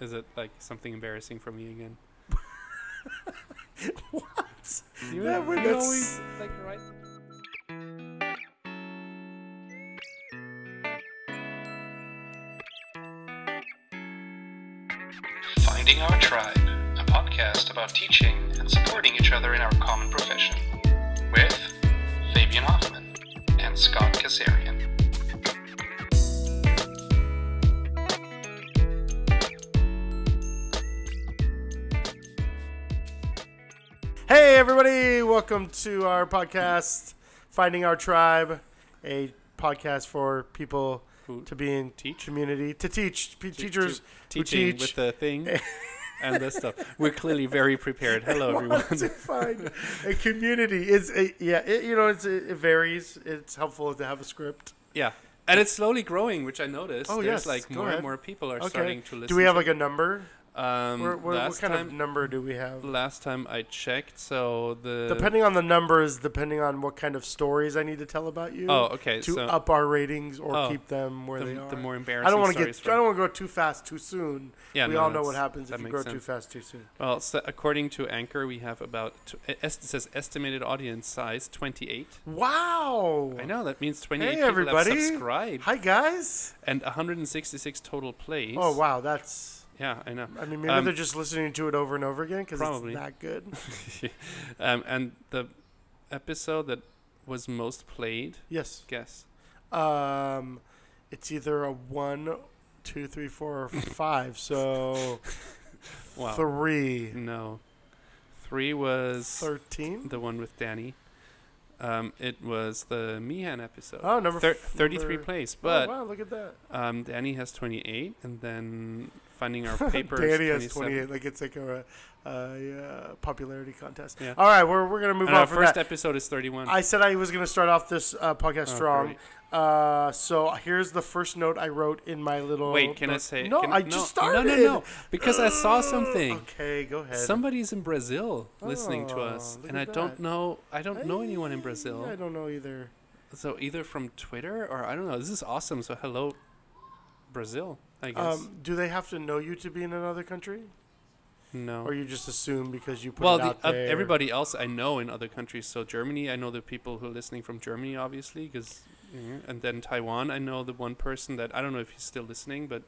Is it like something embarrassing from you again? What? You're always like right. Finding Our Tribe, a podcast about teaching and supporting each other in our common profession, with Fabian Hoffman and Scott Kassarian. Hey everybody, welcome to our podcast, Finding Our Tribe, a podcast for people to be in community, to teachers who teach. With the thing and the stuff. We're clearly very prepared. Hello everyone. To find a community. It varies. It's helpful to have a script. Yeah. And it's slowly growing, which I noticed. There's and more people are starting to listen. Do we have a number? What kind of number do we have? Last time I checked, so depending on the numbers, depending on what kind of stories I need to tell about you. Oh, okay. To up our ratings or keep them where they are. The more embarrassing. I don't want to go too fast too soon. Yeah, we all know what happens if you grow too fast too soon. Well, so according to Anchor, we have about it says estimated audience size 28. Wow. I know that means 28 people everybody. Have subscribed. Hi guys. And 166 total plays. Oh wow, that's. Yeah, I know. I mean, maybe they're just listening to it over and over again because it's that good. And the episode that was most played? Yes. Guess. It's either a 1, 2, 3, 4, or 5. So wow. 3. No. 3 was 13. The one with Danny. It was the Meehan episode. Oh, number 33 plays. But oh, wow, look at that. Danny has 28, and then Finding Our Papers. Danny has 28. Like it's like a popularity contest. Yeah. All right, we're gonna move on. Our first episode is 31. I said I was gonna start off this podcast strong. So here's the first note I wrote in my little. Wait, can I say? No, I just started. No. Because I saw something. Okay, go ahead. Somebody's in Brazil listening to us, and I don't know anyone in Brazil. I don't know either. So either from Twitter or I don't know. This is awesome. So hello, Brazil. I guess. Do they have to know you to be in another country? No. Or you just assume because you put it out there? Well, everybody else I know in other countries. So Germany, I know the people who are listening from Germany, obviously. And then Taiwan, I know the one person that, I don't know if he's still listening, but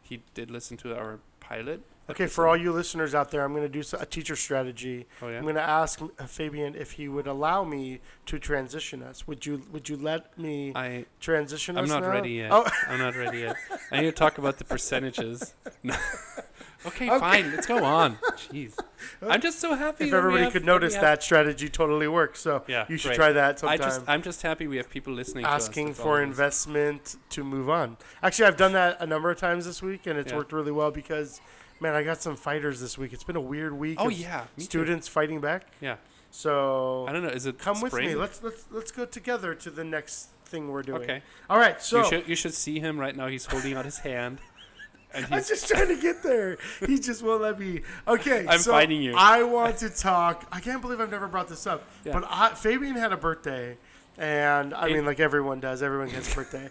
he did listen to our pilot. Okay, for all you listeners out there, I'm going to do a teacher strategy. Oh, yeah? I'm going to ask Fabian if he would allow me to transition us. Would you let me transition us now? I'm not ready yet. Oh. I'm not ready yet. I need to talk about the percentages. Okay, fine. Let's go on. Jeez. I'm just so happy. If everybody could notice that strategy totally works, so yeah, you should try that sometime. I'm just happy we have people listening asking for investment to move on. Actually, I've done that a number of times this week, and it's worked really well because, man, I got some fighters this week. It's been a weird week. Oh, yeah. Students fighting back. Yeah. So I don't know. Is it come spring? With me? Let's go together to the next thing we're doing. Okay. All right. So you should see him right now. He's holding out his hand. I'm just trying to get there. He just won't let me. Okay, I'm fighting you. I want to talk. I can't believe I've never brought this up. Yeah. But Fabian had a birthday, and I mean, like everyone does. Everyone gets a birthday.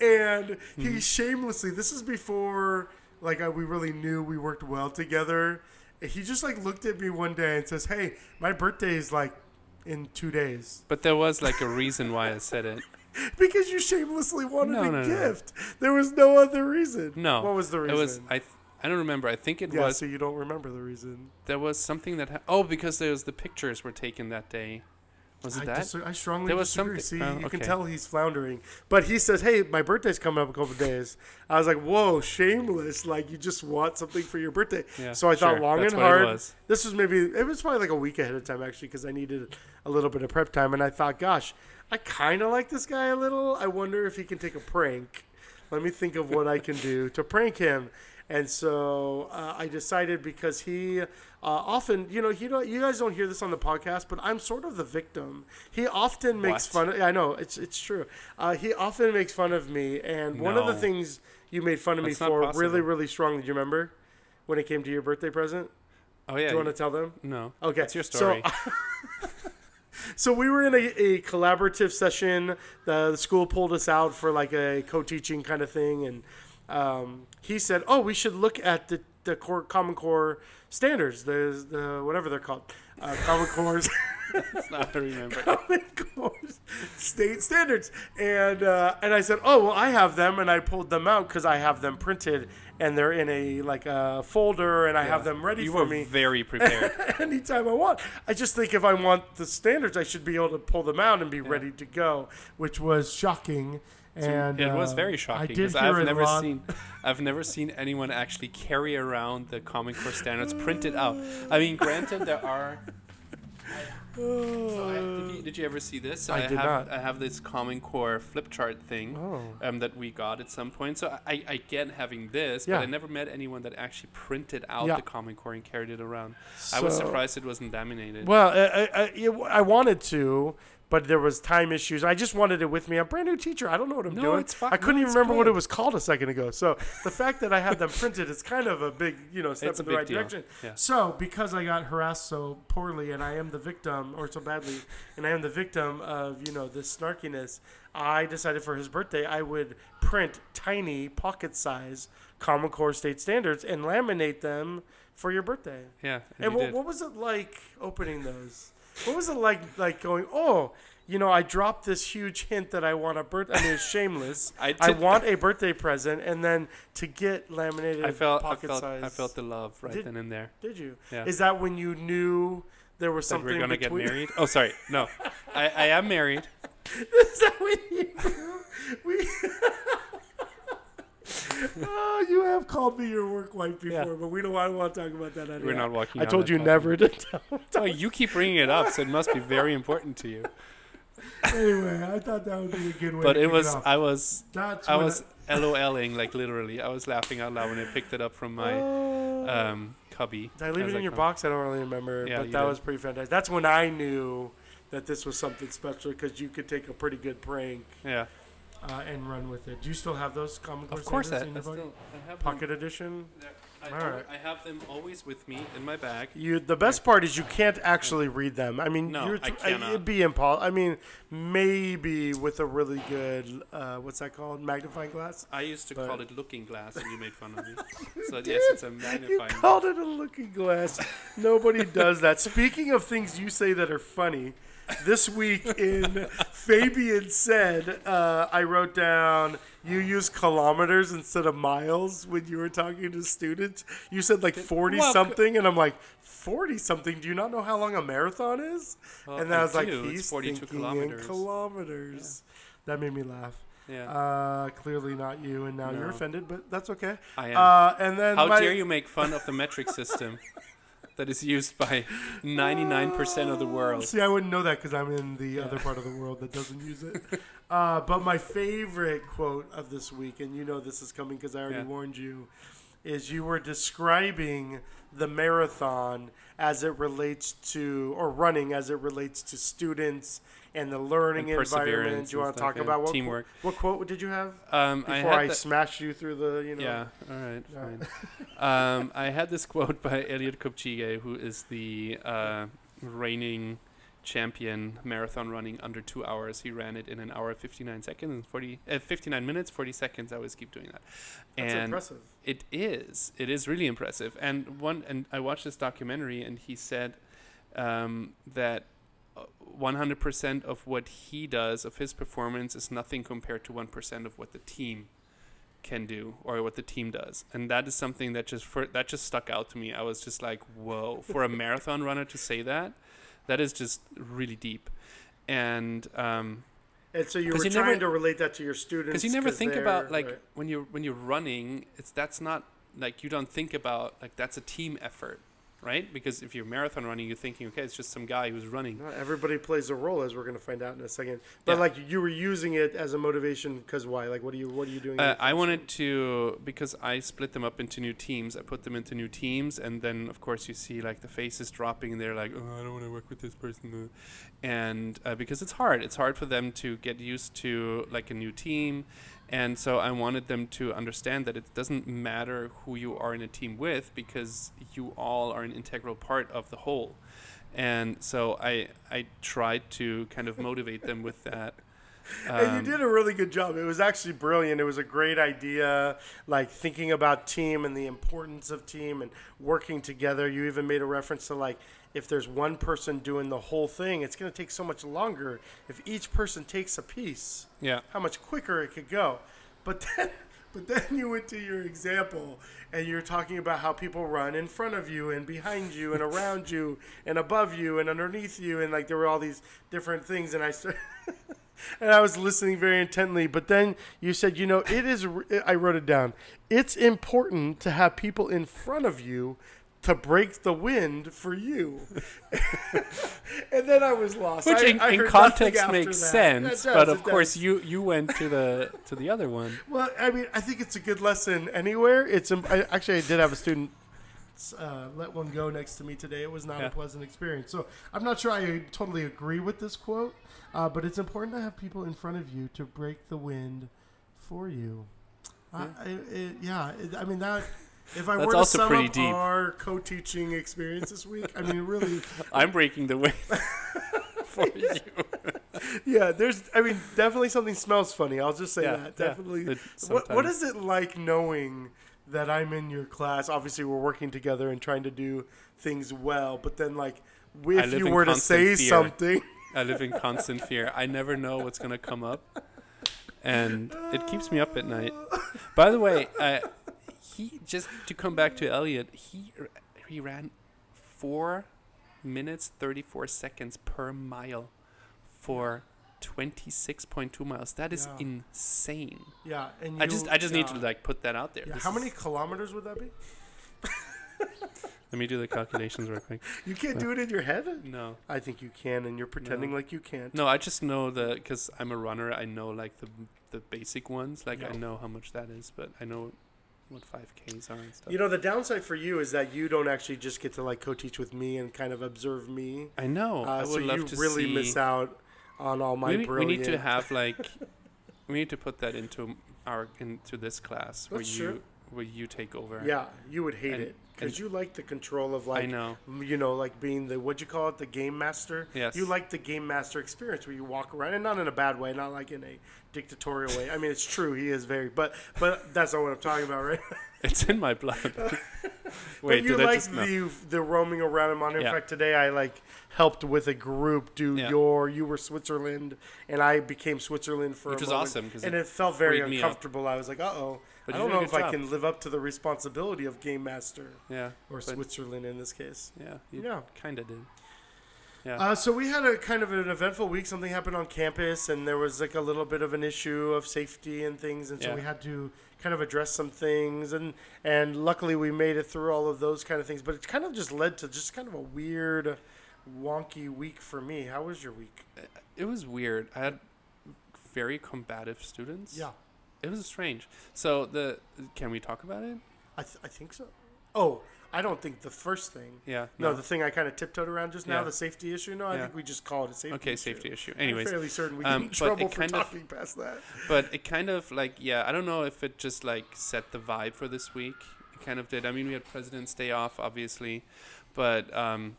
And he shamelessly, this is before like we really knew we worked well together. He just like looked at me one day and says, "Hey, my birthday is like in 2 days." But there was like a reason why I said it. Because you shamelessly wanted a gift. No. There was no other reason. No. What was the reason? It was I don't remember. I think it was. So you don't remember the reason. There was something that because there was the pictures were taken that day. Was it that? I strongly disagree. See, you can tell he's floundering. But he says, "Hey, my birthday's coming up in a couple of days." I was like, "Whoa, shameless! Like you just want something for your birthday." Yeah, so I thought long and hard. This was probably like a week ahead of time actually, because I needed a little bit of prep time, and I thought, "Gosh, I kind of like this guy a little. I wonder if he can take a prank. Let me think of what I can do to prank him." And so I decided because he often, you guys don't hear this on the podcast, but I'm sort of the victim. He often makes fun of, I know, it's true. He often makes fun of me. And one of the things you made fun of me for really, really strongly, do you remember when it came to your birthday present? Oh, yeah. Do you want to tell them? No. Okay. It's your story. So we were in a collaborative session. The school pulled us out for like a co-teaching kind of thing. And he said, oh, we should look at the core Common Core standards, the whatever they're called, Common Cores. It's not to remember. Common Core state standards, and I said, oh well, I have them, and I pulled them out because I have them printed, and they're in a like a folder, and I have them ready for me. You were very prepared. Anytime I want. I just think if I want the standards, I should be able to pull them out and be ready to go, which was shocking. And it was very shocking because I've never seen anyone actually carry around the Common Core standards printed out. I mean, granted, there are. Did you ever see this? I did not. I have this Common Core flip chart thing that we got at some point. So I get having this, but I never met anyone that actually printed out the Common Core and carried it around. So, I was surprised it wasn't laminated. Well, I wanted to, but there was time issues. I just wanted it with me. I'm a brand new teacher. I don't know what I'm doing. It's fine. I couldn't even remember what it was called a second ago. So the fact that I had them printed is kind of a big, step in the right direction. Yeah. So because I got harassed so poorly and I am the victim, or so badly, and I am the victim of, this snarkiness, I decided for his birthday I would print tiny pocket size Common Core state standards and laminate them for your birthday. Yeah. And what was it like opening those? What was it like going, I dropped this huge hint that I want a birthday. I mean, it's shameless. I want a birthday present. And then to get laminated pocket size. I felt the love then and there. Did you? Yeah. Is that when you knew there was something we're going to get married? Oh, sorry. No, I am married. Is that when you knew? Oh, you have called me your work wife before, but we don't want to talk about that anymore. We're not walking. I told you never to tell. Oh, you keep bringing it up, so it must be very important to you. Anyway, I thought that would be a good way. But I was LOLing, like literally. I was laughing out loud when I picked it up from my cubby. Did I leave it in your box? I don't really remember, but that was pretty fantastic. That's when I knew that this was something special because you could take a pretty good prank. Yeah. And run with it. Do you still have those Common Core standards in your pocket? Pocket edition? I have them always with me in my bag. The best part is you can't actually read them. I mean, no, I cannot. It'd be impossible. I mean, maybe with a really good, what's that called? Magnifying glass? I used to call it looking glass, and you made fun of me. So, yes, it's a magnifying glass. You called it a looking glass. Nobody does that. Speaking of things you say that are funny, this week in Fabian said, I wrote down, you use kilometers instead of miles when you were talking to students. You said like 40-something, and I'm like, 40-something? Do you not know how long a marathon is? Well, and I was like, he's 42 thinking kilometers. In kilometers. Yeah. That made me laugh. Yeah. Clearly not you, and now you're offended, but that's okay. I am. And then how dare you make fun of the metric system? That is used by 99% of the world. See, I wouldn't know that because I'm in the other part of the world that doesn't use it. But my favorite quote of this week, and this is coming because I already warned you, is you were describing the marathon as it relates to, or running as it relates to students and the learning and environment. Do you want to talk about teamwork? What quote did you have before I smashed you through the, Yeah, all right, fine. I had this quote by Eliud Kipchoge, who is the reigning champion marathon running under 2 hours. He ran it in 59 minutes, 40 seconds. I always keep doing that. That's impressive. It is. It is really impressive. And I watched this documentary, and he said that 100% of what he does, of his performance, is nothing compared to 1% of what the team can do or what the team does. And that is something that just stuck out to me. I was just like, whoa, for a marathon runner to say that is just really deep. And so you were trying to relate that to your students. Because you never think about, like, when you're running, that's not, like, you don't think about, like, that's a team effort, right? Because if you're marathon running, you're thinking, okay, it's just some guy who's running. Not everybody plays a role, as we're going to find out in a second. But, like, you were using it as a motivation because why? Like, what are you doing? I wanted to, because I split them up into new teams. I put them into new teams. And then, of course, you see, like, the faces dropping. And they're like, oh, I don't want to work with this person. And because it's hard. It's hard for them to get used to, like, a new team. And so I wanted them to understand that it doesn't matter who you are in a team with because you all are an integral part of the whole. And so I tried to kind of motivate them with that And you did a really good job. It was actually brilliant. It was a great idea, like thinking about team and the importance of team and working together. You even made a reference to, like, if there's one person doing the whole thing, it's going to take so much longer. If each person takes a piece, yeah, how much quicker it could go. But then you went to your example, and you're talking about how people run in front of you and behind you and around you and above you and underneath you, and like there were all these different things. And I started, and I was listening very intently. But then you said, you know, it is. I wrote it down. It's important to have people in front of you to break the wind for you. And then I was lost. Which in context makes sense, but of course you went to the other one. Well, I mean, I think it's a good lesson anywhere. I did have a student let one go next to me today. It was not a pleasant experience. So I'm not sure I totally agree with this quote, but it's important to have people in front of you to break the wind for you. Yeah. I mean that... If I were to sum up our co-teaching experience this week, I mean, really. I'm breaking the wind for you. Yeah, definitely something smells funny. I'll just say that. Definitely. Yeah, what is it like knowing that I'm in your class? Obviously, we're working together and trying to do things well. But then, like, if you were to say something. I live in constant fear. I never know what's going to come up. And it keeps me up at night. By the way, he just to come back to Eliud, he ran 4 minutes 34 seconds per mile for 26.2 miles. That is insane. Yeah, and I just need to like put that out there. Yeah, how many kilometers would that be? Let me do the calculations real quick. You can't do it in your head? No. I think you can, and you're pretending like you can't. No, I just know because I'm a runner. I know like the basic ones. Like I know how much that is, but I know what 5Ks are and stuff. You know, the downside for you is that you don't actually just get to like co-teach with me and kind of observe me. I know. I would so love you to really see. Miss out on all my brilliant. We need to have like, we need to put that into this class where you take over. Yeah, you would hate it because you like the control of like, I know. You know, like being the the game master. Yes, you like the game master experience where you walk around, and not in a bad way, not like in a dictatorial way. I mean, it's true, he is very, but that's not what I'm talking about, right? It's in my blood. Wait, but you like the roaming around in Montana. In fact, today I like helped with a group do you were Switzerland, and I became Switzerland for a moment. Which was awesome. And it felt very uncomfortable. I was like, uh-oh. But I don't know if I can live up to the responsibility of Game Master. Yeah. Or Switzerland in this case. Yeah. You kind of did. Yeah. So we had a kind of an eventful week. Something happened on campus, and there was like a little bit of an issue of safety and things. And so we had to kind of address some things. And luckily we made it through all of those kind of things. But it kind of just led to just kind of a weird, wonky week for me. How was your week? It was weird. I had very combative students. Yeah. It was strange. So can we talk about it? I think so. Oh, I don't think the first thing. Yeah. No, the thing I kind of tiptoed around just now, the safety issue. No, I think we just call it a safety issue. Okay, safety issue. Anyways. I'm fairly certain we get in trouble for talking past that. But it kind of like, I don't know if it just like set the vibe for this week. It kind of did. I mean, we had President's Day off, obviously. But and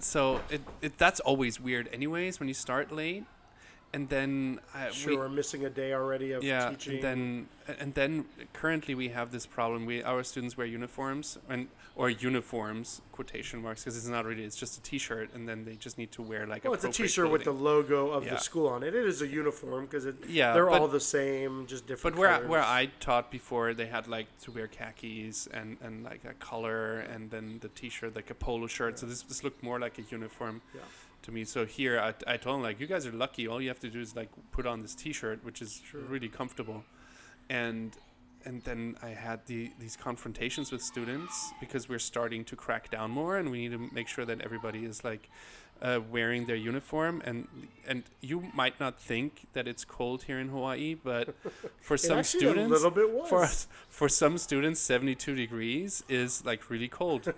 so that's always weird anyways when you start late. And then we're missing a day already of teaching. And then currently we have this problem. Our students wear uniforms or uniforms quotation marks because it's not really, it's just a T-shirt, and then they just need to wear like. Well, it's a T-shirt with the logo of the school on it. It is a uniform because they're all the same, just different. But where I taught before, they had like to wear khakis and like a collar, and then the T-shirt, like a polo shirt. Yeah. So this looked more like a uniform. Yeah. To me, so here I told him like, you guys are lucky. All you have to do is like put on this T-shirt, which is really comfortable, and then I had these confrontations with students because we're starting to crack down more, and we need to make sure that everybody is like wearing their uniform. And you might not think that it's cold here in Hawaii, but for some students, a little bit was. For some students, 72 degrees is like really cold,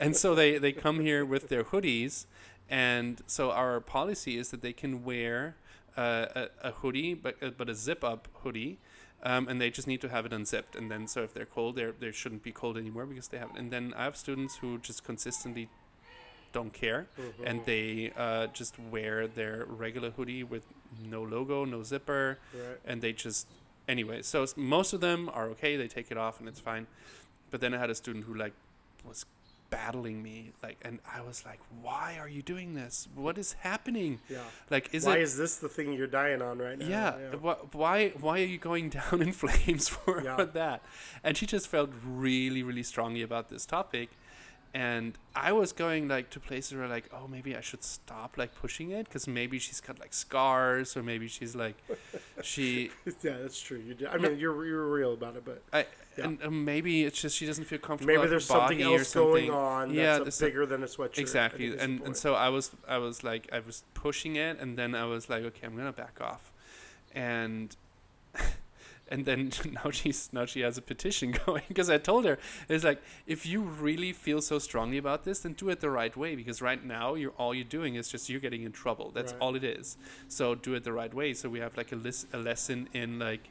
and so they come here with their hoodies. And so our policy is that they can wear a hoodie, but a zip-up hoodie, and they just need to have it unzipped. And then, so if they're cold, they shouldn't be cold anymore because they have it. And then I have students who just consistently don't care, mm-hmm. and they just wear their regular hoodie with no logo, no zipper, right. and they just, anyway, so most of them are okay, they take it off and it's fine. But then I had a student who like was battling me, like, and I was like, why are you doing this? What is happening? Yeah. Like, is this the thing you're dying on right now? Yeah. Why are you going down in flames for that? And she just felt really, really strongly about this topic. And I was going like to places where like, oh, maybe I should stop like pushing it, because maybe she's got like scars, or maybe she's like, she. Yeah, that's true. You do. I mean, you're real about it, but. And maybe it's just she doesn't feel comfortable. Maybe there's something else going on that's bigger than a sweatshirt. Exactly, and so I was pushing it, and then I was like, okay, I'm gonna back off, and. And then now she has a petition going, because I told her, it's like, if you really feel so strongly about this, then do it the right way, because right now all you're doing is just you're getting in trouble. That's right. All it is. So do it the right way. So we have like a lesson in like,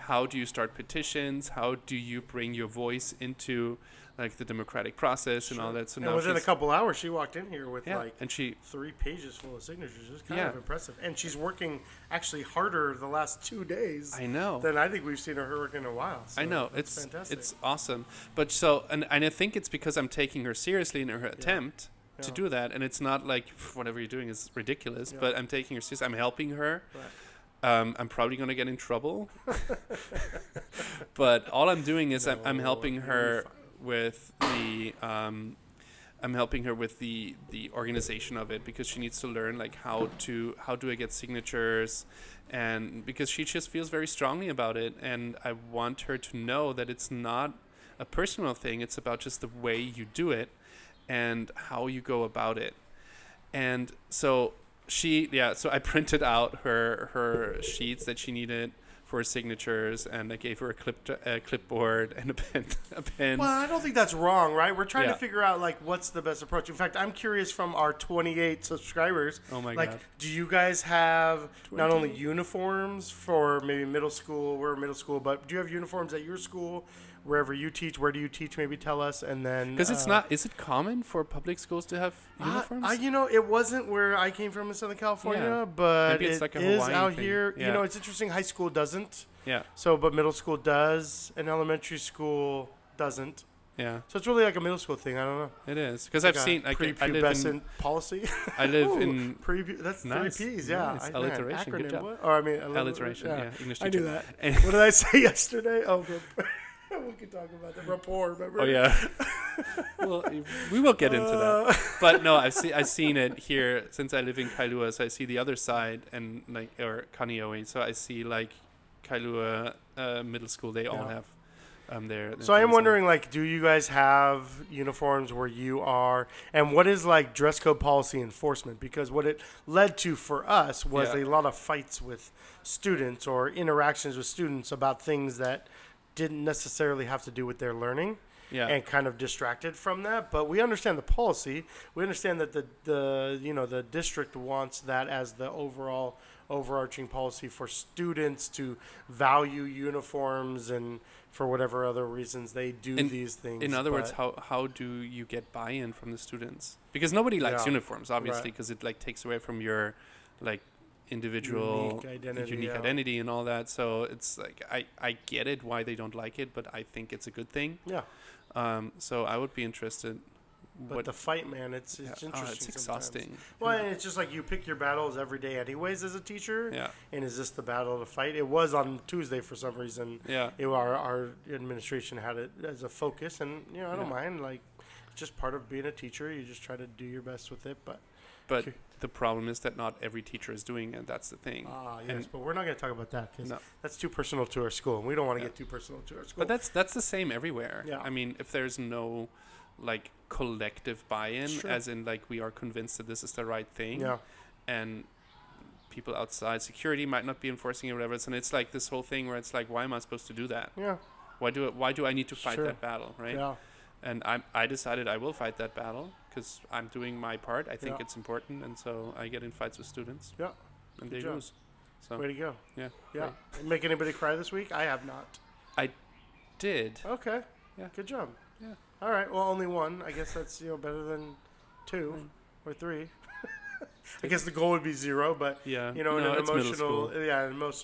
how do you start petitions? How do you bring your voice into like the democratic process and all that? So and now within a couple hours, she walked in here with like 3 pages full of signatures. It was kind of impressive. And she's working actually harder the last 2 days. I know. Than I think we've seen her work in a while. So I know. It's fantastic. It's awesome. But so, and I think it's because I'm taking her seriously in her attempt to do that. And it's not like whatever you're doing is ridiculous, but I'm taking her seriously. I'm helping her. Right. I'm probably going to get in trouble, but all I'm doing is I'm helping her with the, the organization of it, because she needs to learn like how do I get signatures, and because she just feels very strongly about it. And I want her to know that it's not a personal thing. It's about just the way you do it and how you go about it. And so so I printed out her sheets that she needed for signators, and I gave her a clipboard and a pen. Well, I don't think that's wrong, right? We're trying to figure out like what's the best approach. In fact, I'm curious from our 28 subscribers. Oh my god! Do you guys have not only uniforms for maybe middle school? We're middle school, but do you have uniforms at your school? Wherever you teach, where do you teach? Maybe tell us, and then because it's not. Is it common for public schools to have uniforms? It wasn't where I came from in Southern California, but maybe it's like a Hawaiian out thing. Here. Yeah. You know, it's interesting. High school doesn't. Yeah. So, but middle school does, and elementary school doesn't. Yeah. So it's really like a middle school thing. I don't know. It is, because I've seen like prepubescent policy. I live in that's nice. 3 P's. Yeah, nice. Alliteration. Good job. What? Or I mean alliteration. Yeah. English teacher. I knew that. What did I say yesterday? Oh. We could talk about the rapport, remember? Oh, yeah. Well, we will get into that. But no, I've seen it here since I live in Kailua, so I see the other side, and like, or Kaneohe. So I see like Kailua middle school, they all have their. So I am wondering, like, do you guys have uniforms where you are? And what is like dress code policy enforcement? Because what it led to for us was a lot of fights with students or interactions with students about things that didn't necessarily have to do with their learning and kind of distracted from that. But we understand the policy. We understand that the district wants that as the overall overarching policy for students to value uniforms and for whatever other reasons they do these things. In other words, how do you get buy-in from the students? Because nobody likes uniforms, obviously, because it like takes away from your like individual unique identity and all that. So it's like I get it why they don't like it, but I think it's a good thing. So I would be interested. But the fight, man, it's interesting. It's exhausting sometimes. Well, and it's just like you pick your battles every day anyways as a teacher. And is this the battle to fight? It was on Tuesday for some reason. Our administration had it as a focus, and I don't mind, like, it's just part of being a teacher. You just try to do your best with it, but the problem is that not every teacher is doing it. That's the thing. But we're not going to talk about that, because that's too personal to our school, and we don't want to get too personal to our school. But that's the same everywhere. Yeah. I mean, if there's no like collective buy-in, as in like we are convinced that this is the right thing, and people outside security might not be enforcing it or whatever, and it's like this whole thing where it's like, why am I supposed to do that? Yeah. Why do I need to fight that battle, right? Yeah. And I decided I will fight that battle, because I'm doing my part. I think it's important, and so I get in fights with students. Yeah, and they lose. So way to go. Yeah. Right. Make anybody cry this week? I have not. I did. Okay. Yeah. Good job. Yeah. All right. Well, only one. I guess that's better than two. or three. I guess the goal would be zero, but in an emotional,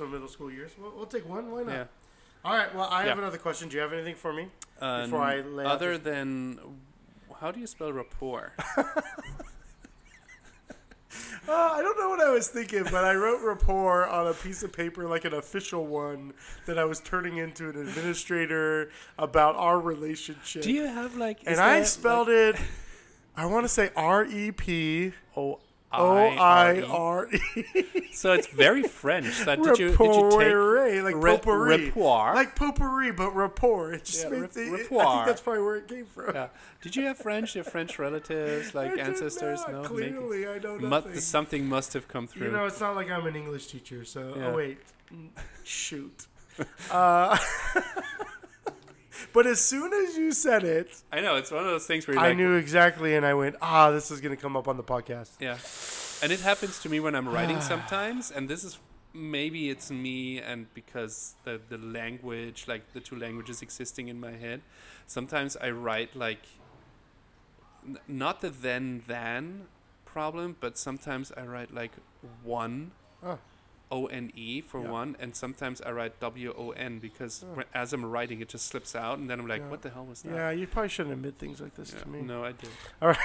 middle school years, we'll take one. Why not? Yeah. All right. Well, I have another question. Do you have anything for me before I lay out? Other than, how do you spell rapport? I don't know what I was thinking, but I wrote rapport on a piece of paper, like an official one, that I was turning into an administrator about our relationship. Do you have like? And I spelled it. I want to say REPOIRE. So it's very French. That did you take like potpourri, like potpourri, but rapport. It just rapport. I think that's probably where it came from. Yeah. Did you have French relatives, like ancestors? No, clearly I don't know. Something must have come through. You know, it's not like I'm an English teacher. So shoot. But as soon as you said it... I know. It's one of those things where you're I knew exactly, and I went, this is going to come up on the podcast. Yeah. And it happens to me when I'm writing sometimes, and this is... Maybe it's me, and because the language, like the two languages existing in my head, sometimes I write like... Not the then problem, but sometimes I write like one... O-N-E for one, and sometimes I write W-O-N because as I'm writing it just slips out, and then I'm like, what the hell was that? Yeah, you probably shouldn't admit things like this to me. No, I did. All right.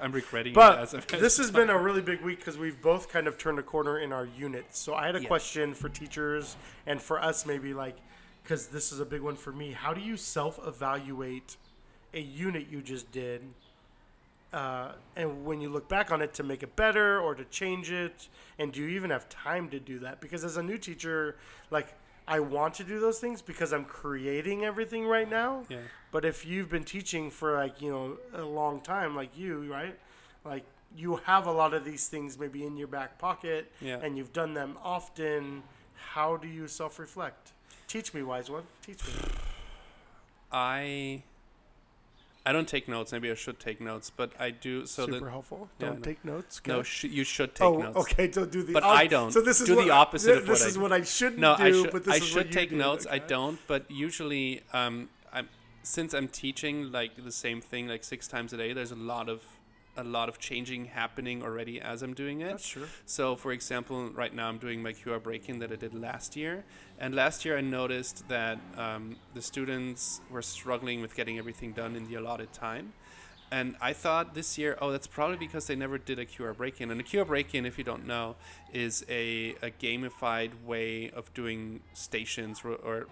I'm regretting it. But this has been a really big week because we've both kind of turned a corner in our units. So I had a question for teachers and for us maybe, like, because this is a big one for me. How do you self-evaluate a unit you just did? And when you look back on it, to make it better or to change it, and do you even have time to do that? Because as a new teacher, like, I want to do those things because I'm creating everything right now. Yeah. But if you've been teaching for a long time, like you, right? Like, you have a lot of these things maybe in your back pocket, and you've done them often. How do you self-reflect? Teach me, wise one. Teach me. I don't take notes. Maybe I should take notes, but I do. So super helpful. Don't take notes. Go. No, you should take notes. Okay, don't do the. But I don't. So this is the opposite of what I do. This is what I shouldn't do. I should take notes. Okay. I don't. But usually, since I'm teaching like the same thing like 6 times a day, there's a lot of changing happening already as I'm doing it. That's true. So for example, right now I'm doing my QR break-in that I did last year. And last year I noticed that the students were struggling with getting everything done in the allotted time. And I thought this year, that's probably because they never did a QR break-in. And a QR break-in, if you don't know, is a gamified way of doing stations or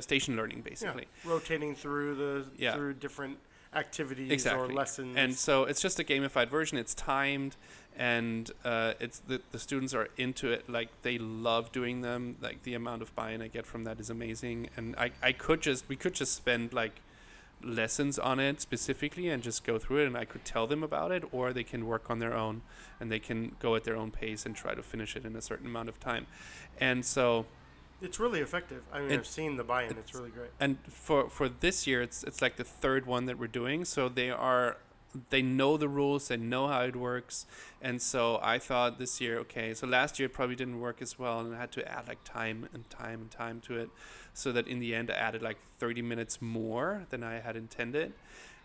station learning basically. Yeah. Rotating through through different activities or lessons, and so it's just a gamified version. It's timed, and it's the students are into it. Like, they love doing them. Like, the amount of buy-in I get from that is amazing. And we could just spend like lessons on it specifically and just go through it, and I could tell them about it, or they can work on their own, and they can go at their own pace and try to finish it in a certain amount of time. And so it's really effective. I mean, I've seen the buy-in. It's really great. And for this year, it's like the third one that we're doing. So they know the rules. They know how it works. And so I thought this year, okay. So last year it probably didn't work as well, and I had to add like time to it, so that in the end I added like 30 minutes more than I had intended.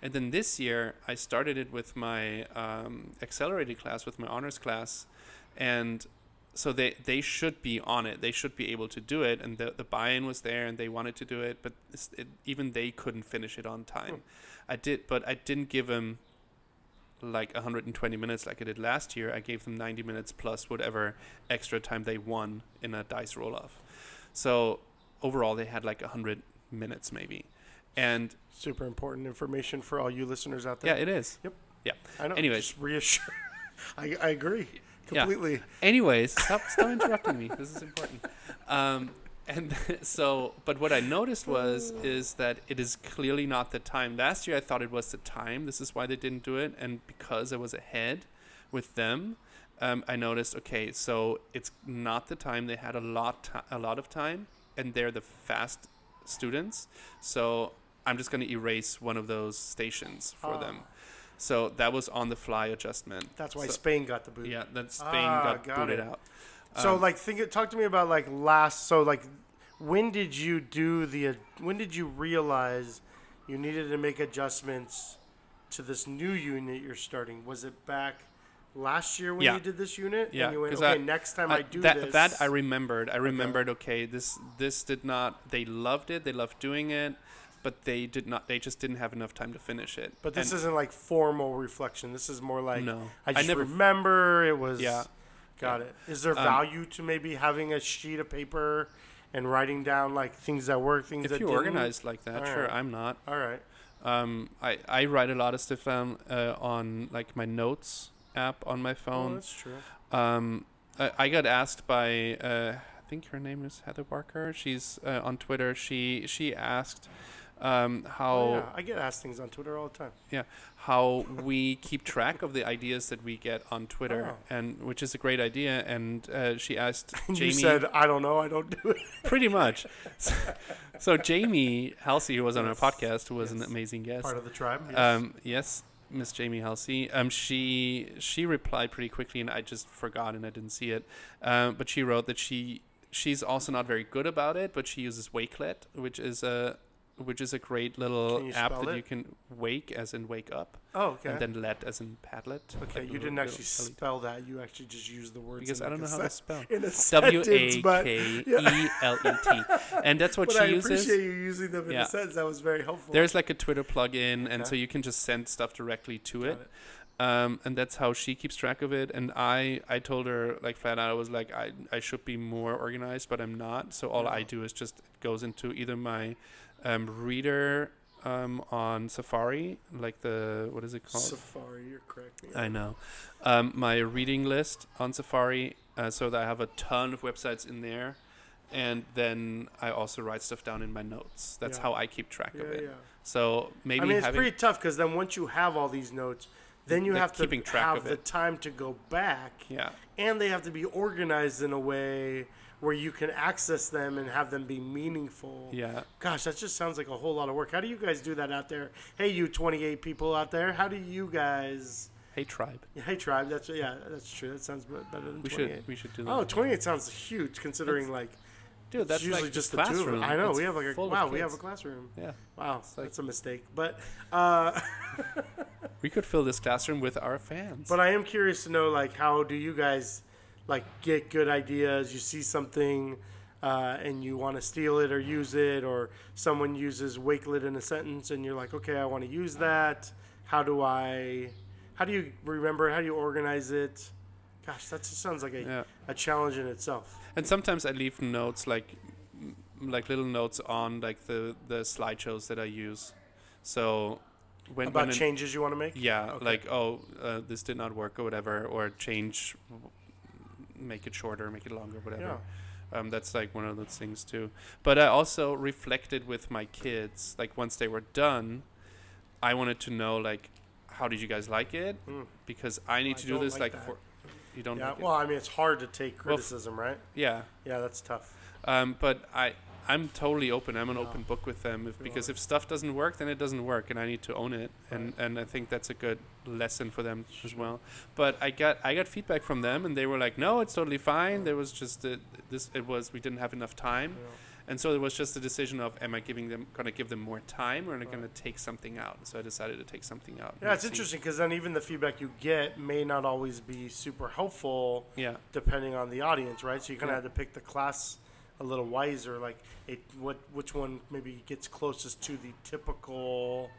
And then this year I started it with my accelerated class, with my honors class, and. So they should be on it. They should be able to do it. And the buy-in was there, and they wanted to do it. But even they couldn't finish it on time. But I didn't give them like 120 minutes like I did last year. I gave them 90 minutes plus whatever extra time they won in a dice roll-off. So overall, they had like 100 minutes maybe. And super important information for all you listeners out there. Yeah, it is. Yep. Yeah. I know. Anyways, just reassure. I agree. Completely. Yeah. Anyways, stop interrupting me. This is important. But what I noticed is that it is clearly not the time. Last year I thought it was the time. This is why they didn't do it, and because I was ahead with them, I noticed. Okay, so it's not the time. They had a lot of time, and they're the fast students. So I'm just going to erase one of those stations for them. So that was on the fly adjustment. That's why Spain got the boot. Yeah, that Spain got booted out. So talk to me about like last. So like, when did you realize you needed to make adjustments to this new unit you're starting? Was it back last year when you did this unit? Yeah. And you went, okay, next time I do this. That I remembered. Okay, this did not, they loved it. They loved doing it. But they did not. They just didn't have enough time to finish it. But this isn't like formal reflection. This is more like I just remember it was. Yeah, got it. Is there value to maybe having a sheet of paper and writing down like things that work, things that didn't? If you organize like that, sure. I'm not. All right. I write a lot of stuff on like my notes app on my phone. Oh, that's true. I got asked by I think her name is Heather Barker. She's on Twitter. She asked. How I get asked things on Twitter all the time. Yeah, how we keep track of the ideas that we get on Twitter, and which is a great idea. And she asked Jamie. You said, "I don't know, I don't do it." Pretty much. So Jamie Halsey, who was on our podcast, was an amazing guest, part of the tribe. Yes, Miss Jamie Halsey. She replied pretty quickly, and I just forgot and I didn't see it. But she wrote that she's also not very good about it, but she uses Wakelet, which is a great little app that you can wake as in wake up. Oh, okay. And then let as in Padlet. Okay, you didn't actually spell that. You actually just used the words. Because I don't know how to spell. In a sentence. Wakelet. And that's what she uses. I appreciate you using them in a sentence. That was very helpful. There's like a Twitter plug-in, and so you can just send stuff directly to it. And that's how she keeps track of it. And I told her like flat out, I was like, I should be more organized, but I'm not. So all I do is just it goes into either my reader on Safari, like the what is it called? Safari, you're correct. Yeah. I know. My reading list on Safari, so that I have a ton of websites in there, and then I also write stuff down in my notes. That's how I keep track of it. Yeah. So maybe it's pretty tough because then once you have all these notes, then you have to have the time to go back. Yeah. And they have to be organized in a way where you can access them and have them be meaningful. Yeah. Gosh, that just sounds like a whole lot of work. How do you guys do that out there? Hey, you 28 people out there. How do you guys... Hey, tribe. Hey, tribe. That's true. That sounds better than 28. We should do that. Oh, 28 sounds huge considering Dude, that's usually like just the classroom. I know. It's we have a classroom. Yeah. Wow. That's a mistake. But we could fill this classroom with our fans. But I am curious to know how do you guys get good ideas? You see something and you want to steal it or use it, or someone uses Wakelet in a sentence and you're like, okay, I want to use that. How do you remember? How do you organize it? Gosh, that just sounds like a challenge in itself. And sometimes I leave notes, like little notes on the slideshows that I use. So when changes you want to make? Yeah, okay. This did not work or whatever, or change, make it shorter, make it longer, whatever. Yeah. That's one of those things too. But I also reflected with my kids. Once they were done, I wanted to know how did you guys like it? Mm. Because I need to do this for. You don't it's hard to take criticism, right? Yeah. Yeah, that's tough. But I'm totally open. I'm an open book with them if stuff doesn't work, then it doesn't work, and I need to own it. Right. And I think that's a good lesson for them as well. But I got feedback from them, and they were like, "No, it's totally fine. There was just we didn't have enough time." Yeah. And so it was just a decision of, am I going to give them more time, or am I going to take something out? So I decided to take something out. Yeah, it's interesting because then even the feedback you get may not always be super helpful depending on the audience, right? So you kind of had to pick the class a little wiser, which one maybe gets closest to the typical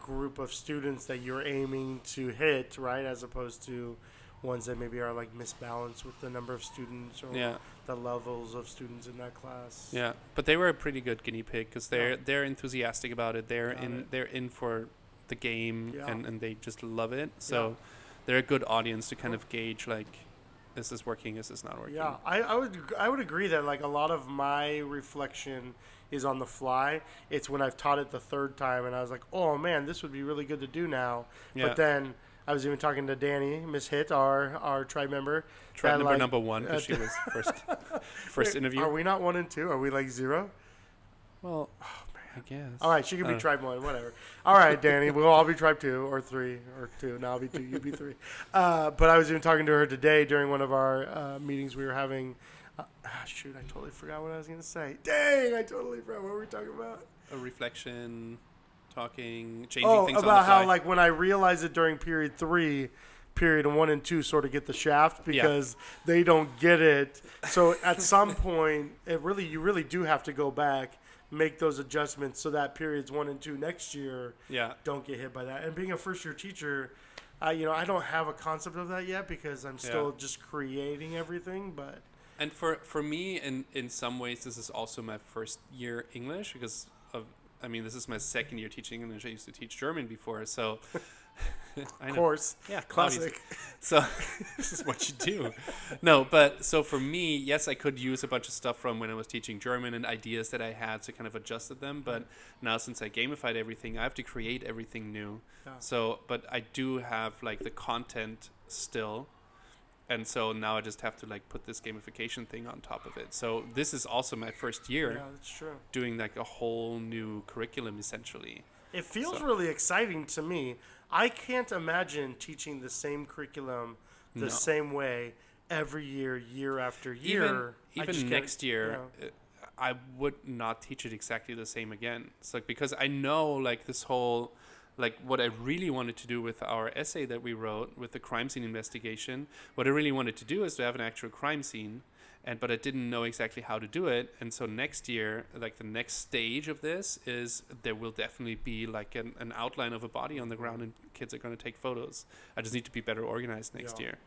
group of students that you're aiming to hit, right, as opposed to ones that maybe are misbalanced with the number of students or the levels of students in that class. Yeah, but they were a pretty good guinea pig because they're enthusiastic about it. They're in for the game and they just love it. So they're a good audience to kind of gauge is this working? Is this not working? Yeah, I would agree that a lot of my reflection is on the fly. It's when I've taught it the third time and I was like, oh man, this would be really good to do now. Yeah. But then I was even talking to Danny, Miss Hitt, our tribe member. Tribe member number one, because she was first interview. Are we not 1 and 2? Are we 0? Well, oh, man. I guess. All right, she could be tribe 1, whatever. All right, Danny, we'll all be tribe 2 or 3 or 2. Now I'll be 2, you be 3. But I was even talking to her today during one of our meetings we were having. Shoot, I totally forgot what I was going to say. Dang, I totally forgot what we were talking about. A reflection. Changing things about on the fly. How like when I realized it during period 3, period 1 and 2 sort of get the shaft because they don't get it. So at some point, you really do have to go back, make those adjustments so that periods 1 and 2 next year don't get hit by that. And being a first year teacher, I don't have a concept of that yet because I'm still just creating everything, but. And for me, in some ways, this is also my first year English because this is my second year teaching English. I used to teach German before, so. Of course. Yeah, classic. So this is what you do. No, but so for me, yes, I could use a bunch of stuff from when I was teaching German and ideas that I had, so kind of adjusted them. But now since I gamified everything, I have to create everything new. Yeah. So, but I do have like the content still. And so now I just have to like put this gamification thing on top of it. So this is also my first year doing like a whole new curriculum essentially. It feels really exciting to me. I can't imagine teaching the same curriculum the same way every year, year after year. Even next year, I would not teach it exactly the same again. It's like because I know like this whole like what I really wanted to do with our essay that we wrote with the crime scene investigation. What I really wanted to do is to have an actual crime scene. But I didn't know exactly how to do it. And so next year, like the next stage of this is there will definitely be like an outline of a body on the ground and kids are going to take photos. I just need to be better organized next year.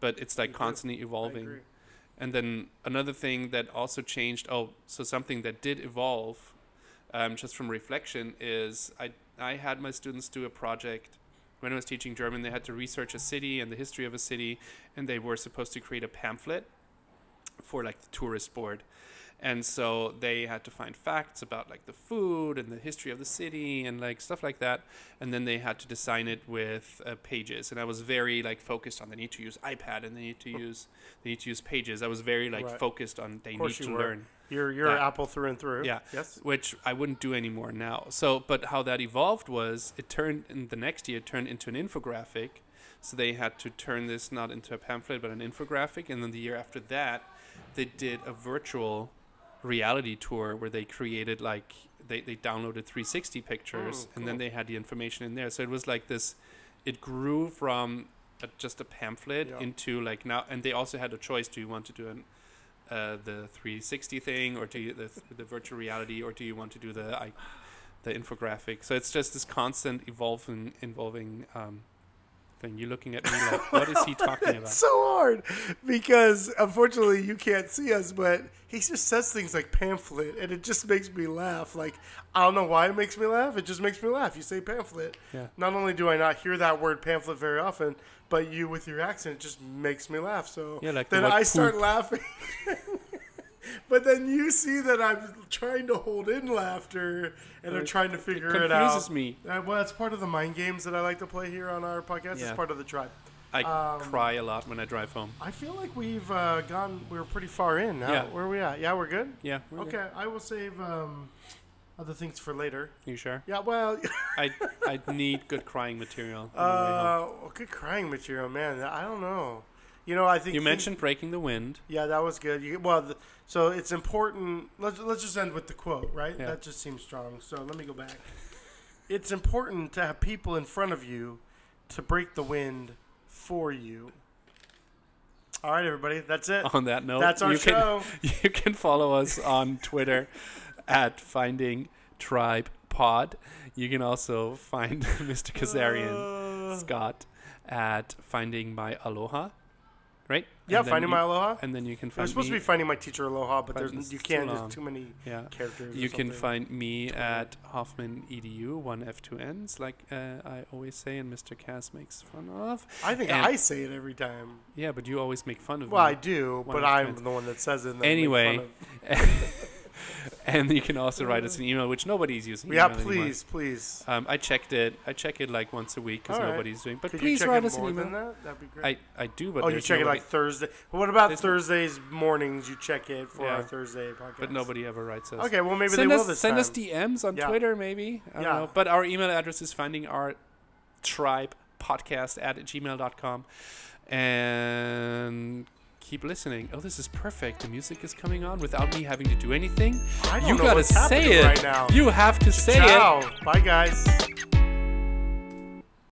But it's like constantly evolving. And then another thing that also changed, so something that did evolve just from reflection is I had my students do a project. When I was teaching German, they had to research a city and the history of a city. And they were supposed to create a pamphlet for like the tourist board, and so they had to find facts about like the food and the history of the city and like stuff like that, and then they had to design it with pages. And I was very like focused on they need to use iPad and they need to use pages. I was very like focused on they need to learn. You're Apple through and through. Yeah. Yes. Which I wouldn't do anymore now. So, but how that evolved was the next year it turned into an infographic. So they had to turn this not into a pamphlet but an infographic, and then the year after that. They did a virtual reality tour where they created like they downloaded 360 pictures and then they had the information in there. So it was like this, it grew from just a pamphlet into like now, and they also had a choice. Do you want to do the 360 thing or do you, the virtual reality, or do you want to do the infographic? So it's just this constant evolving thing. You're looking at me like, what is he talking about? It's so hard because unfortunately you can't see us, but he just says things like pamphlet and it just makes me laugh. Like, I don't know why it makes me laugh. It just makes me laugh. You say pamphlet. Yeah. Not only do I not hear that word pamphlet very often, but you with your accent, it just makes me laugh. So like then I start laughing. But then you see that I'm trying to hold in laughter and I'm trying to figure it out. It confuses me. Well, it's part of the mind games that I like to play here on our podcast. Yeah. It's part of the tribe. I cry a lot when I drive home. I feel like we've we're pretty far in now. Yeah. Where are we at? Yeah, we're good? Yeah. Okay, good. I will save other things for later. You sure? Yeah, well. I need good crying material. Good crying material, man. I don't know. I think you mentioned Breaking the Wind. Yeah, that was good. So it's important. Let's just end with the quote, right? Yeah. That just seems strong. So let me go back. It's important to have people in front of you to break the wind for you. All right, everybody. That's it. On that note, that's our show. You can follow us on Twitter at Finding Tribe Pod. You can also find Mr. Kassarian, Scott, at Finding My Aloha. Right? Yeah, Finding My Aloha. And then you can find me. I'm supposed to be Finding My Teacher Aloha, but you can't. There's too many characters. You can find me at HoffmanEDU, 1F2Ns, like I always say and Mr. Cass makes fun of. I think I say it every time. Yeah, but you always make fun of me. Well, I do, but I'm the one that says it. Anyway. And you can also write us an email, which nobody's using. Yeah, please. I checked it. I check it like once a week because nobody's doing. But could please write us an email. Than that? That'd be great. I do, but you check it like Thursday. Well, what about Thursdays mornings? You check it for our Thursday podcast. But nobody ever writes us. Okay, well maybe they will this time. Send us DMs on Twitter, maybe. I don't know. But our email address is findingourtribepodcast@gmail.com, and keep listening. Oh, this is perfect. The music is coming on without me having to do anything. I don't know what's happening right now. You have to say it. Ciao. Bye, guys.